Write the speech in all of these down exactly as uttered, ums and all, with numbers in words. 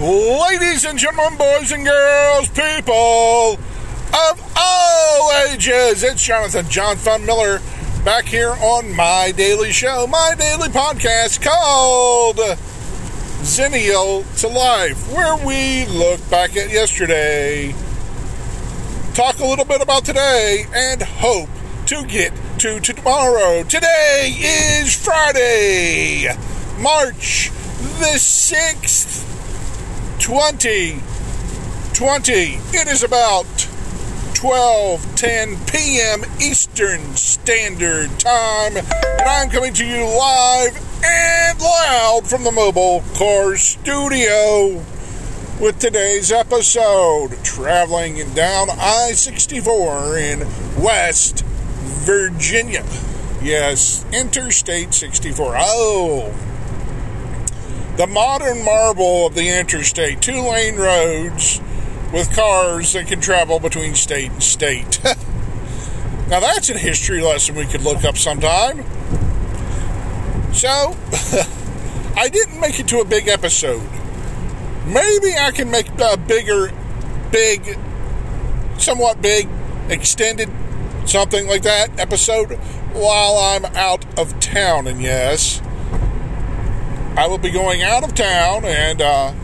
Ladies and gentlemen, boys and girls, people of all ages, it's Jonathan John Fun Miller back here on my daily show, my daily podcast called Xennial to Life, where we look back at yesterday, talk a little bit about today, and hope to get to tomorrow. Today is Friday, March the sixth, twenty twenty. It is about twelve ten p.m. Eastern Standard Time, and I'm coming to you live and loud from the Mobile Car Studio with today's episode, traveling down I sixty-four in West Virginia. Yes, Interstate sixty-four. Oh, the modern marvel of the interstate. Two-lane roads with cars that can travel between state and state. Now that's a history lesson we could look up sometime. So, I didn't make it to a big episode. Maybe I can make a bigger, big, somewhat big, extended, something like that episode while I'm out of town. And yes, I will be going out of town, and uh,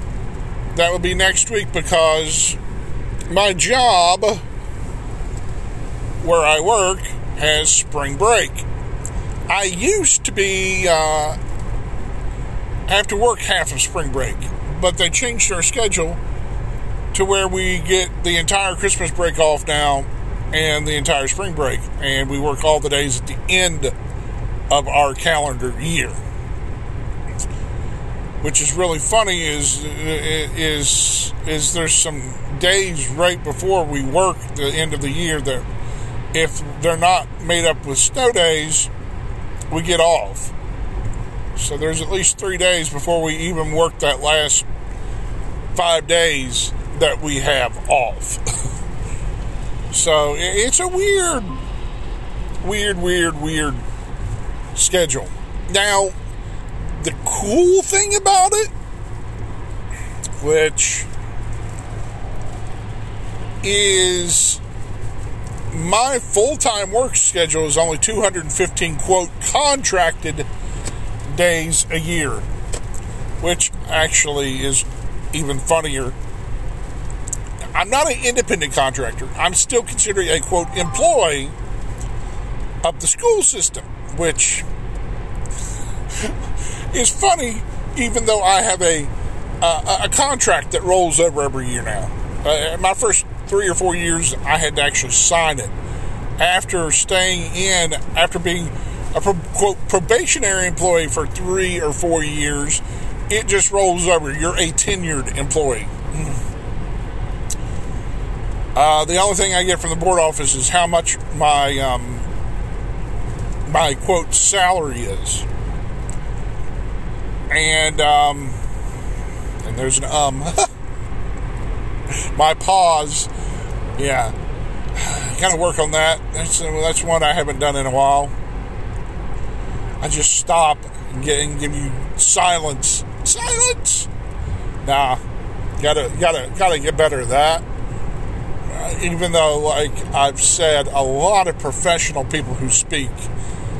that will be next week, because my job where I work has spring break. I used to be, uh, have to work half of spring break, but they changed our schedule to where we get the entire Christmas break off now and the entire spring break, and we work all the days at the end of our calendar year, which is really funny. Is is is there's some days right before we work the end of the year that if they're not made up with snow days, we get off. So there's at least three days before we even work that last five days that we have off. So it's a weird, weird, weird, weird schedule. Now, the cool thing about it, which is my full-time work schedule, is only two hundred fifteen, quote, contracted days a year, which actually is even funnier. I'm not an independent contractor. I'm still considered a, quote, employee of the school system, which is funny, even though I have a uh, a contract that rolls over every year now. Uh, my first three or four years, I had to actually sign it. After staying in, after being a, quote, probationary employee for three or four years, it just rolls over. You're a tenured employee. Uh, the only thing I get from the board office is how much my, um, my quote, salary is. And, um, and there's an um. My pause. Yeah. Gotta work on that. That's, that's one I haven't done in a while. I just stop and, get, and give you silence. Silence? Nah. Gotta, gotta, gotta get better at that. Even though, like I've said, a lot of professional people who speak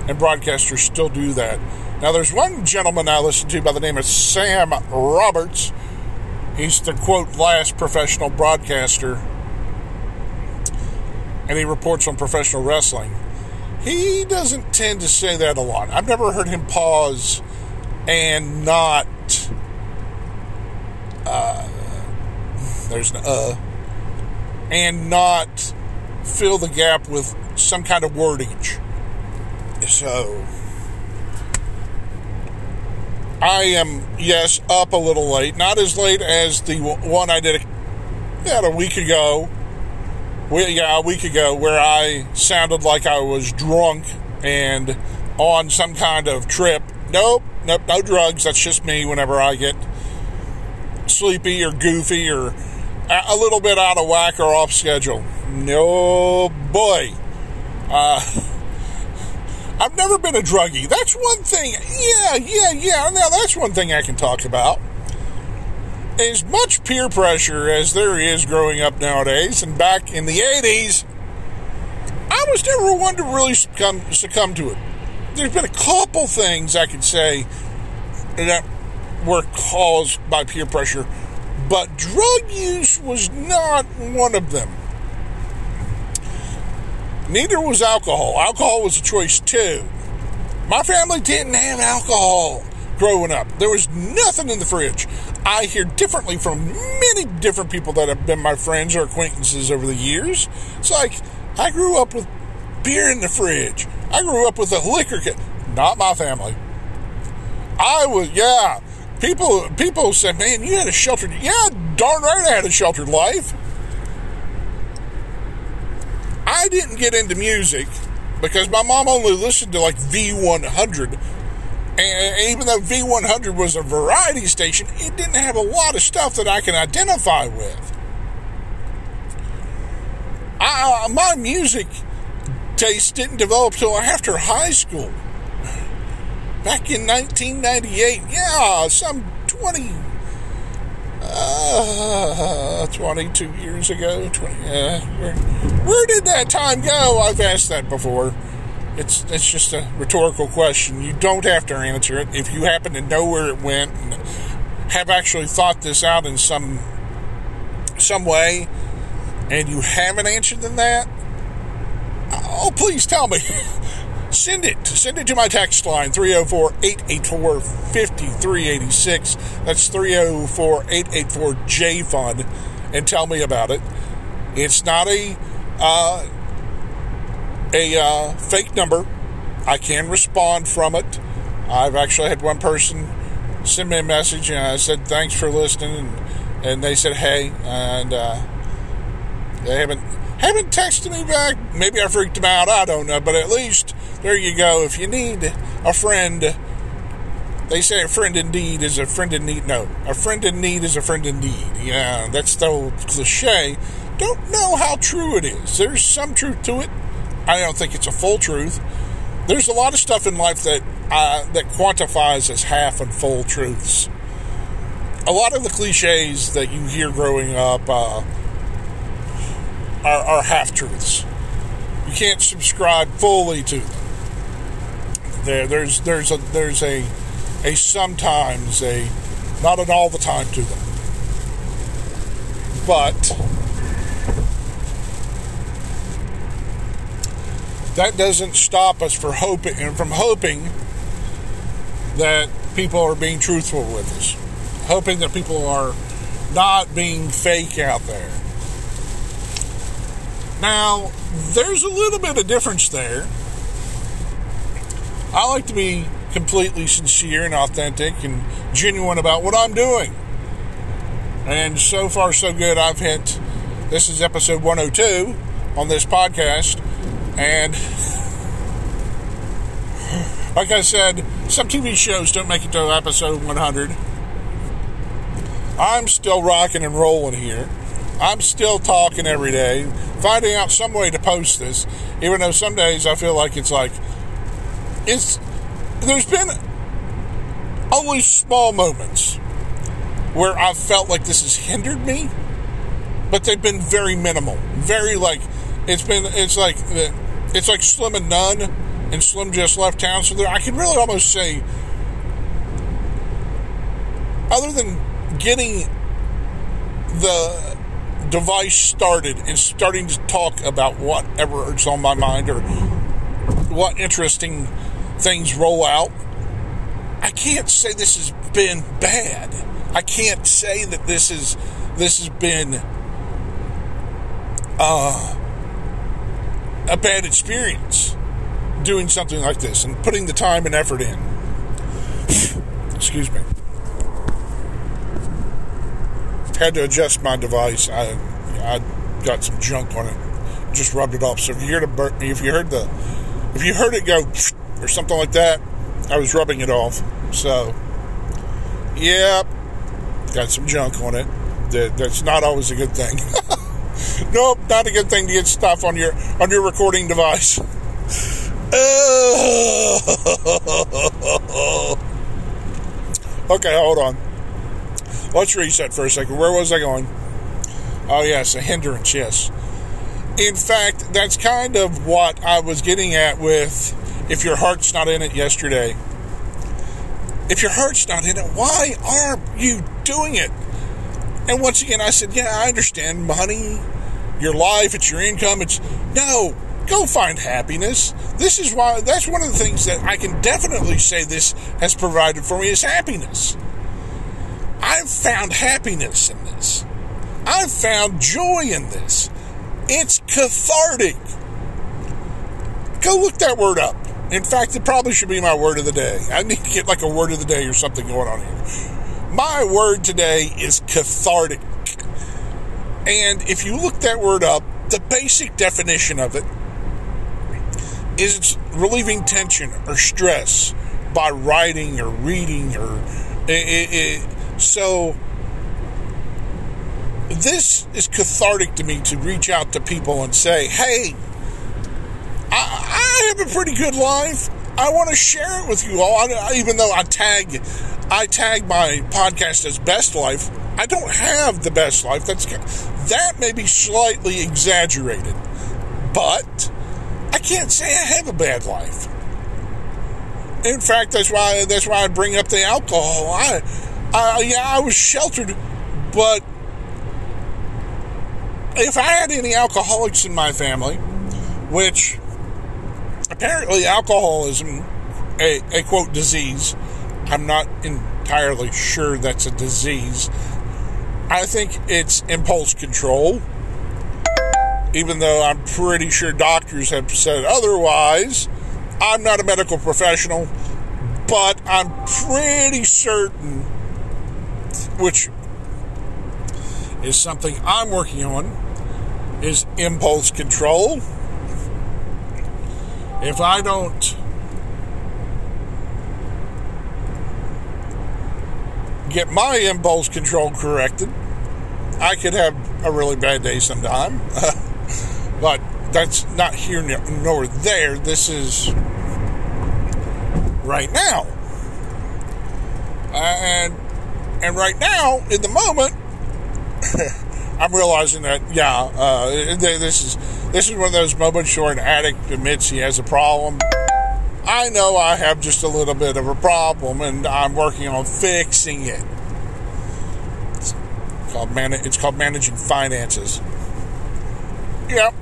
and broadcasters still do that. Now, there's one gentleman I listen to by the name of Sam Roberts. He's the, quote, last professional broadcaster, and he reports on professional wrestling. He doesn't tend to say that a lot. I've never heard him pause and not... Uh, there's an uh... and not fill the gap with some kind of wordage. So, I am, yes, up a little late. Not as late as the one I did about a week ago. We, yeah, a week ago, where I sounded like I was drunk and on some kind of trip. Nope, nope, no drugs. That's just me whenever I get sleepy or goofy or a little bit out of whack or off schedule. No boy. Uh, I've never been a druggie. That's one thing. Yeah, yeah, yeah. Now, that's one thing I can talk about. as much peer pressure as there is growing up nowadays. And back in the eighties, I was never one to really succumb, succumb to it. There's been a couple things I could say that were caused by peer pressure, but drug use was not one of them. Neither was alcohol. Alcohol was a choice too. My family didn't have alcohol growing up. There was nothing in the fridge. I hear differently from many different people that have been my friends or acquaintances over the years. It's like, I grew up with beer in the fridge. I grew up with a liquor kit. Not my family. I was, yeah. People people said, man, you had a sheltered, yeah, darn right I had a sheltered life. I didn't get into music because my mom only listened to like V one hundred. And even though V one hundred was a variety station, it didn't have a lot of stuff that I can identify with. I, my music taste didn't develop till after high school. Back in nineteen ninety-eight, yeah, some twenty, uh, twenty-two years ago. twenty, uh, where, where did that time go? I've asked that before. It's it's just a rhetorical question. You don't have to answer it. If you happen to know where it went and have actually thought this out in some some way, and you have an answer than that, oh, please tell me. Send it. Send it to my text line, three oh four, eight eight four, five three eight six. That's three oh four, eight eight four, J F U N, and tell me about it. It's not a... Uh, A uh, fake number. I can respond from it. I've actually had one person send me a message, and I said thanks for listening, and, and they said hey, and uh, they haven't haven't texted me back. Maybe I freaked them out. I don't know, but at least there you go. If you need a friend, they say a friend in need is a friend in need. No, a friend in need is a friend in need. Yeah, that's the old cliche. Don't know how true it is. There's some truth to it. I don't think it's a full truth. There's a lot of stuff in life that uh, that quantifies as half and full truths. A lot of the cliches that you hear growing up uh, are, are half-truths. You can't subscribe fully to them. There, there's there's a there's a a sometimes a not an all the time to them, but. That doesn't stop us for hoping, and from hoping that people are being truthful with us. Hoping that people are not being fake out there. Now, there's a little bit of difference there. I like to be completely sincere and authentic and genuine about what I'm doing. And so far, so good. I've hit, this is episode one oh two on this podcast. And, like I said, some T V shows don't make it to episode one hundred. I'm still rocking and rolling here. I'm still talking every day, finding out some way to post this, even though some days I feel like it's like, it's, there's been only small moments where I've felt like this has hindered me, but they've been very minimal, very like, It's been, it's like, it's like Slim and None, and Slim just left town, so there, I can really almost say, other than getting the device started and starting to talk about whatever is on my mind or what interesting things roll out, I can't say this has been bad. I can't say that this is, this has been, uh, a bad experience doing something like this and putting the time and effort in. Excuse me. Had to adjust my device. I I got some junk on it. Just rubbed it off. So if you heard a, if you heard the if you heard it go or something like that, I was rubbing it off. So yeah, got some junk on it. That that's not always a good thing. Nope, not a good thing to get stuff on your on your recording device. Okay, hold on. Let's reset for a second. Where was I going? Oh, yes, a hindrance, yes. In fact, that's kind of what I was getting at with if your heart's not in it yesterday. If your heart's not in it, why are you doing it? And once again, I said, yeah, I understand money, your life, it's your income. It's no, go find happiness. This is why, that's one of the things that I can definitely say this has provided for me is happiness. I've found happiness in this. I've found joy in this. It's cathartic. Go look that word up. In fact, it probably should be my word of the day. I need to get like a word of the day or something going on here. My word today is cathartic. And if you look that word up, the basic definition of it is it's relieving tension or stress by writing or reading or... It, it, it, so... This is cathartic to me to reach out to people and say, hey, I, I have a pretty good life. I want to share it with you all. I, even though I tag I tag my podcast as Best Life, I don't have the best life. That's That may be slightly exaggerated, but I can't say I have a bad life. In fact, that's why that's why I bring up the alcohol. I, I yeah, I was sheltered, but if I had any alcoholics in my family, which apparently alcoholism, a, a quote disease, I'm not entirely sure that's a disease. I think it's impulse control, even though I'm pretty sure doctors have said otherwise. I'm not a medical professional, but I'm pretty certain, which is something I'm working on, is impulse control. If I don't get my impulse control corrected, I could have a really bad day sometime. But that's not here nor there. This is right now. And, and right now, in the moment, I'm realizing that, yeah, uh, this is this is one of those moments where an addict admits he has a problem. I know I have just a little bit of a problem, and I'm working on fixing it. It's called, man- it's called managing finances. Yep.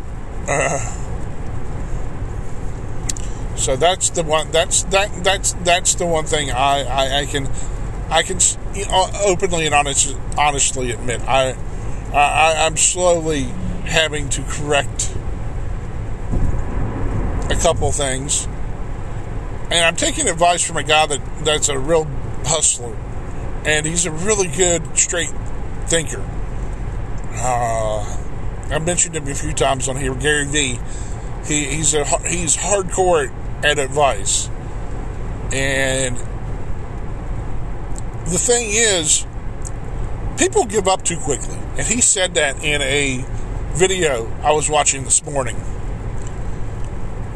Uh, so that's the one. That's that. That's that's the one thing I, I, I can. I can openly and honest, honestly admit I, I, I'm slowly having to correct a couple things, and I'm taking advice from a guy that, that's a real hustler, and he's a really good straight thinker. Uh, I mentioned him a few times on here, Gary Vee. He, he's a he's hardcore at advice, and the thing is, people give up too quickly. And he said that in a video I was watching this morning.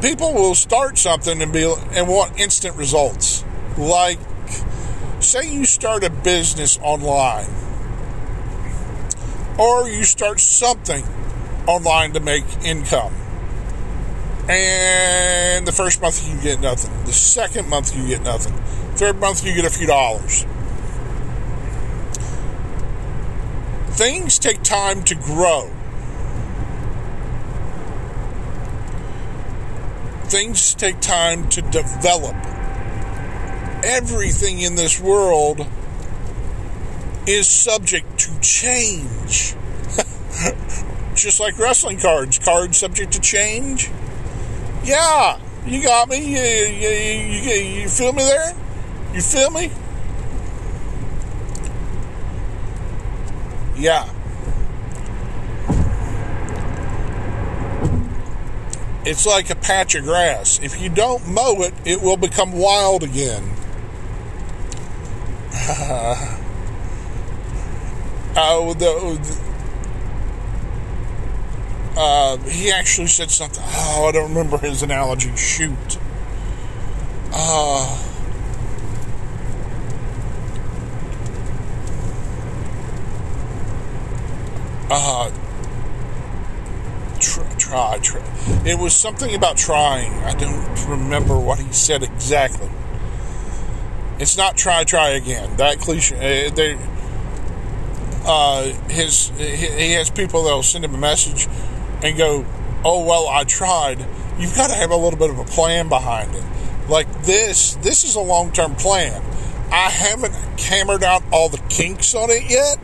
People will start something and be and want instant results. Like, say you start a business online. Or you start something online to make income. And the first month you get nothing. The second month you get nothing. Third month you get a few dollars. Things take time to grow. Things take time to develop. Everything in this world is subject to change. Just like wrestling cards. Cards subject to change? Yeah, you got me. You, you, you, you feel me there? You feel me? Yeah. It's like a patch of grass. If you don't mow it, it will become wild again. Uh, oh, the, uh, he actually said something. Oh, I don't remember his analogy. Shoot. Uh, uh, try, try, try. It was something about trying. I don't remember what he said exactly. It's not try, try again. That cliche. Uh, they, uh, his he has people that'll send him a message and go, "Oh well, I tried." You've got to have a little bit of a plan behind it. Like this, this is a long-term plan. I haven't hammered out all the kinks on it yet,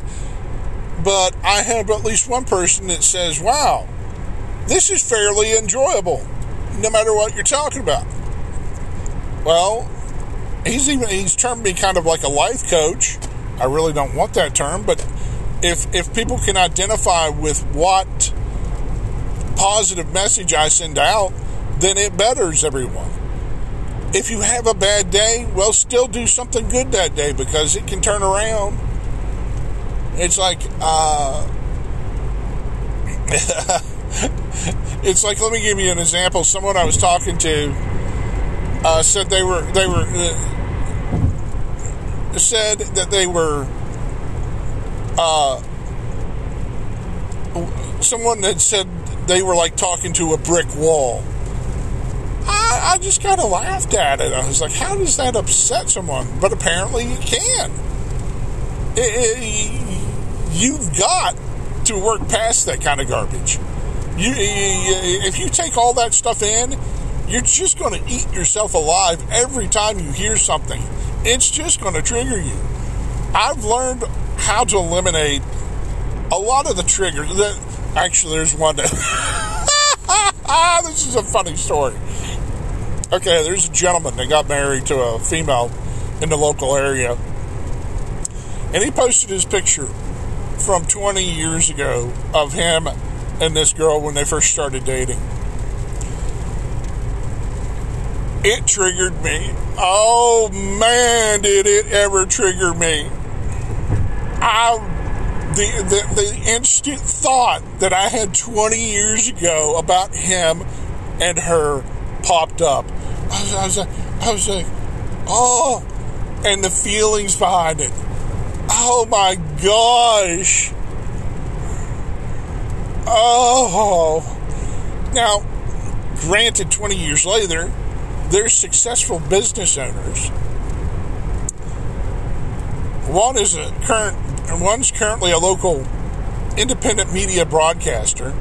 but I have at least one person that says, wow, this is fairly enjoyable, no matter what you're talking about. Well, he's even he's termed me kind of like a life coach. I really don't want that term, but if if people can identify with what positive message I send out, then it betters everyone. If you have a bad day, well, still do something good that day, because it can turn around. It's like, uh, it's like, let me give you an example. Someone I was talking to uh, said they were, they were, uh, said that they were, uh, someone had said they were like talking to a brick wall. I just kind of laughed at it. I was like, how does that upset someone? But apparently it can. It, it, you've got to work past that kind of garbage. You, if you take all that stuff in, you're just going to eat yourself alive every time you hear something. It's just going to trigger you. I've learned how to eliminate a lot of the triggers. Actually, there's one that... This is a funny story. Okay, there's a gentleman that got married to a female in the local area. And he posted his picture from twenty years ago of him and this girl when they first started dating. It triggered me. Oh, man, did it ever trigger me. I... The, the, the instant thought that I had twenty years ago about him and her popped up. I was, I was like, I was like, oh, and the feelings behind it. Oh my gosh. Oh. Now, granted, twenty years later, they're successful business owners. One is a current, one's currently a local independent media broadcaster,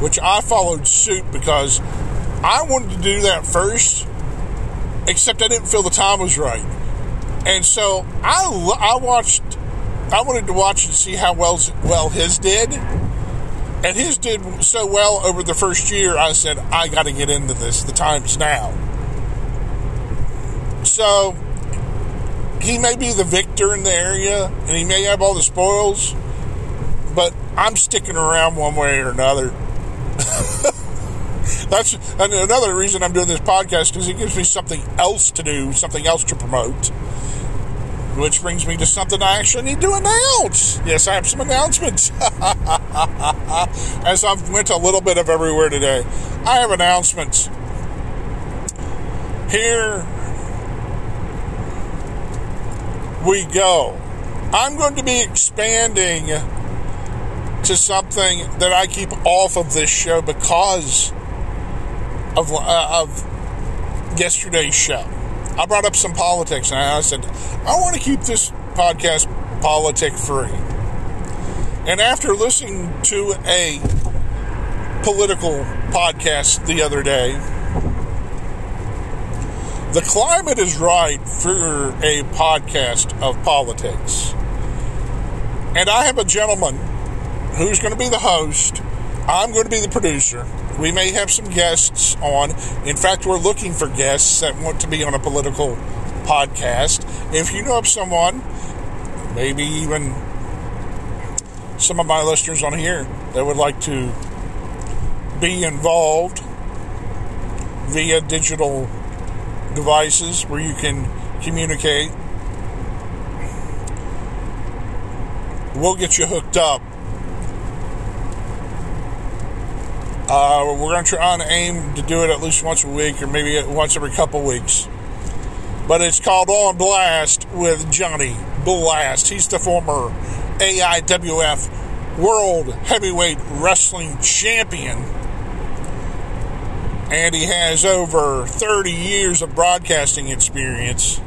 which I followed suit because I wanted to do that first, except I didn't feel the time was right. And so I, I watched, I wanted to watch and see how well, well his did. And his did so well over the first year, I said, I got to get into this. The time's now. So he may be the victor in the area, and he may have all the spoils, but I'm sticking around one way or another. That's another reason I'm doing this podcast, because it gives me something else to do, something else to promote, which brings me to something I actually need to announce. Yes, I have some announcements. As I've went a little bit of everywhere today, I have announcements. Here we go. I'm going to be expanding to something that I keep off of this show because Of, uh, of yesterday's show. I brought up some politics, and I said, I want to keep this podcast politic free. And after listening to a political podcast the other day, the climate is right for a podcast of politics. And I have a gentleman who's going to be the host. I'm going to be the producer. We may have some guests on. In fact, we're looking for guests that want to be on a political podcast. If you know of someone, maybe even some of my listeners on here that would like to be involved via digital devices where you can communicate, we'll get you hooked up. Uh, we're going to try and aim to do it at least once a week, or maybe once every couple weeks. But it's called On Blast with Johnny Blast. He's the former A I W F World Heavyweight Wrestling Champion. And he has over thirty years of broadcasting experience.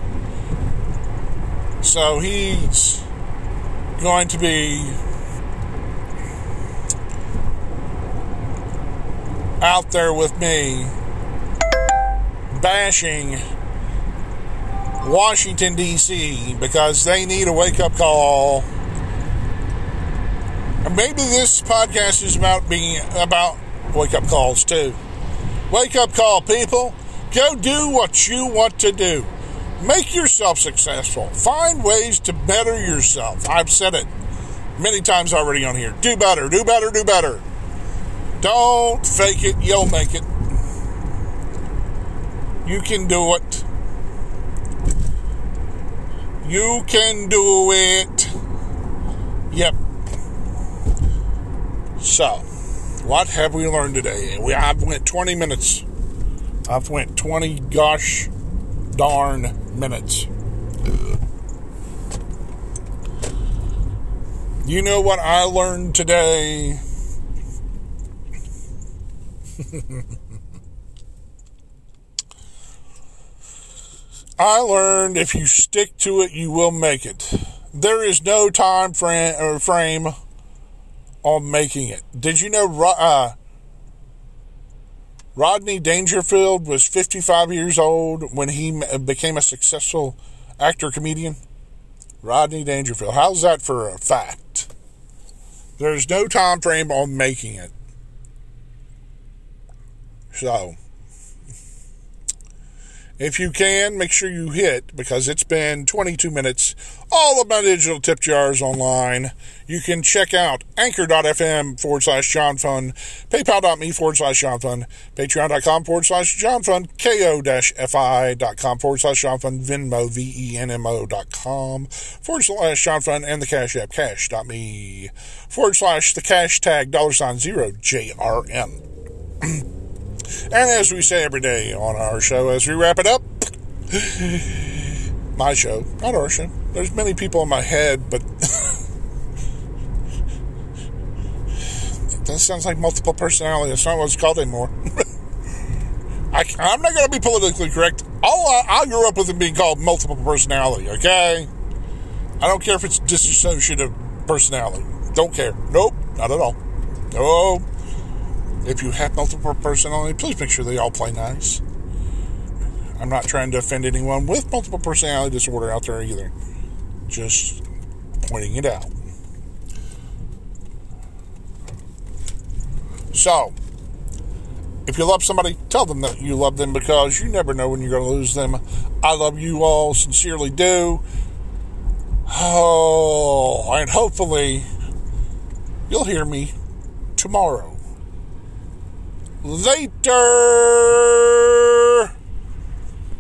So he's going to be out there with me bashing Washington, D C, because they need a wake-up call. And maybe this podcast is about being about wake-up calls, too. Wake up call, people. Go do what you want to do. Make yourself successful. Find ways to better yourself. I've said it many times already on here. Do better, do better, do better. Don't fake it, you'll make it. You can do it. You can do it. Yep. So, what have we learned today? We I've went twenty minutes. I've went twenty gosh darn minutes. You know what I learned today? I learned if you stick to it, you will make it. There is no time frame, or frame on making it. Did you know uh, Rodney Dangerfield was fifty-five years old when he became a successful actor-comedian? Rodney Dangerfield. How's that for a fact? There's no time frame on making it. So, if you can, make sure you hit, because it's been twenty-two minutes. All of my digital tip jars online. You can check out anchor.fm forward slash John Fun, paypal.me forward slash John Fun, patreon.com forward slash John Fun, ko-fi.com forward slash John Fun, Venmo, V E N M O dot com forward slash John Fun, and the Cash App, cash.me forward slash the cash tag dollar sign zero J R M. And as we say every day on our show, as we wrap it up, my show, not our show, there's many people in my head, but that sounds like multiple personality. That's not what it's called anymore. I, I'm not going to be politically correct. All I, I grew up with it being called multiple personality, okay? I don't care if it's dissociative personality. Don't care. Nope, not at all. Nope. If you have multiple personality, please make sure they all play nice. I'm not trying to offend anyone with multiple personality disorder out there either. Just pointing it out. So, if you love somebody, tell them that you love them, because you never know when you're going to lose them. I love you all, sincerely do. Oh, and hopefully you'll hear me tomorrow. Later!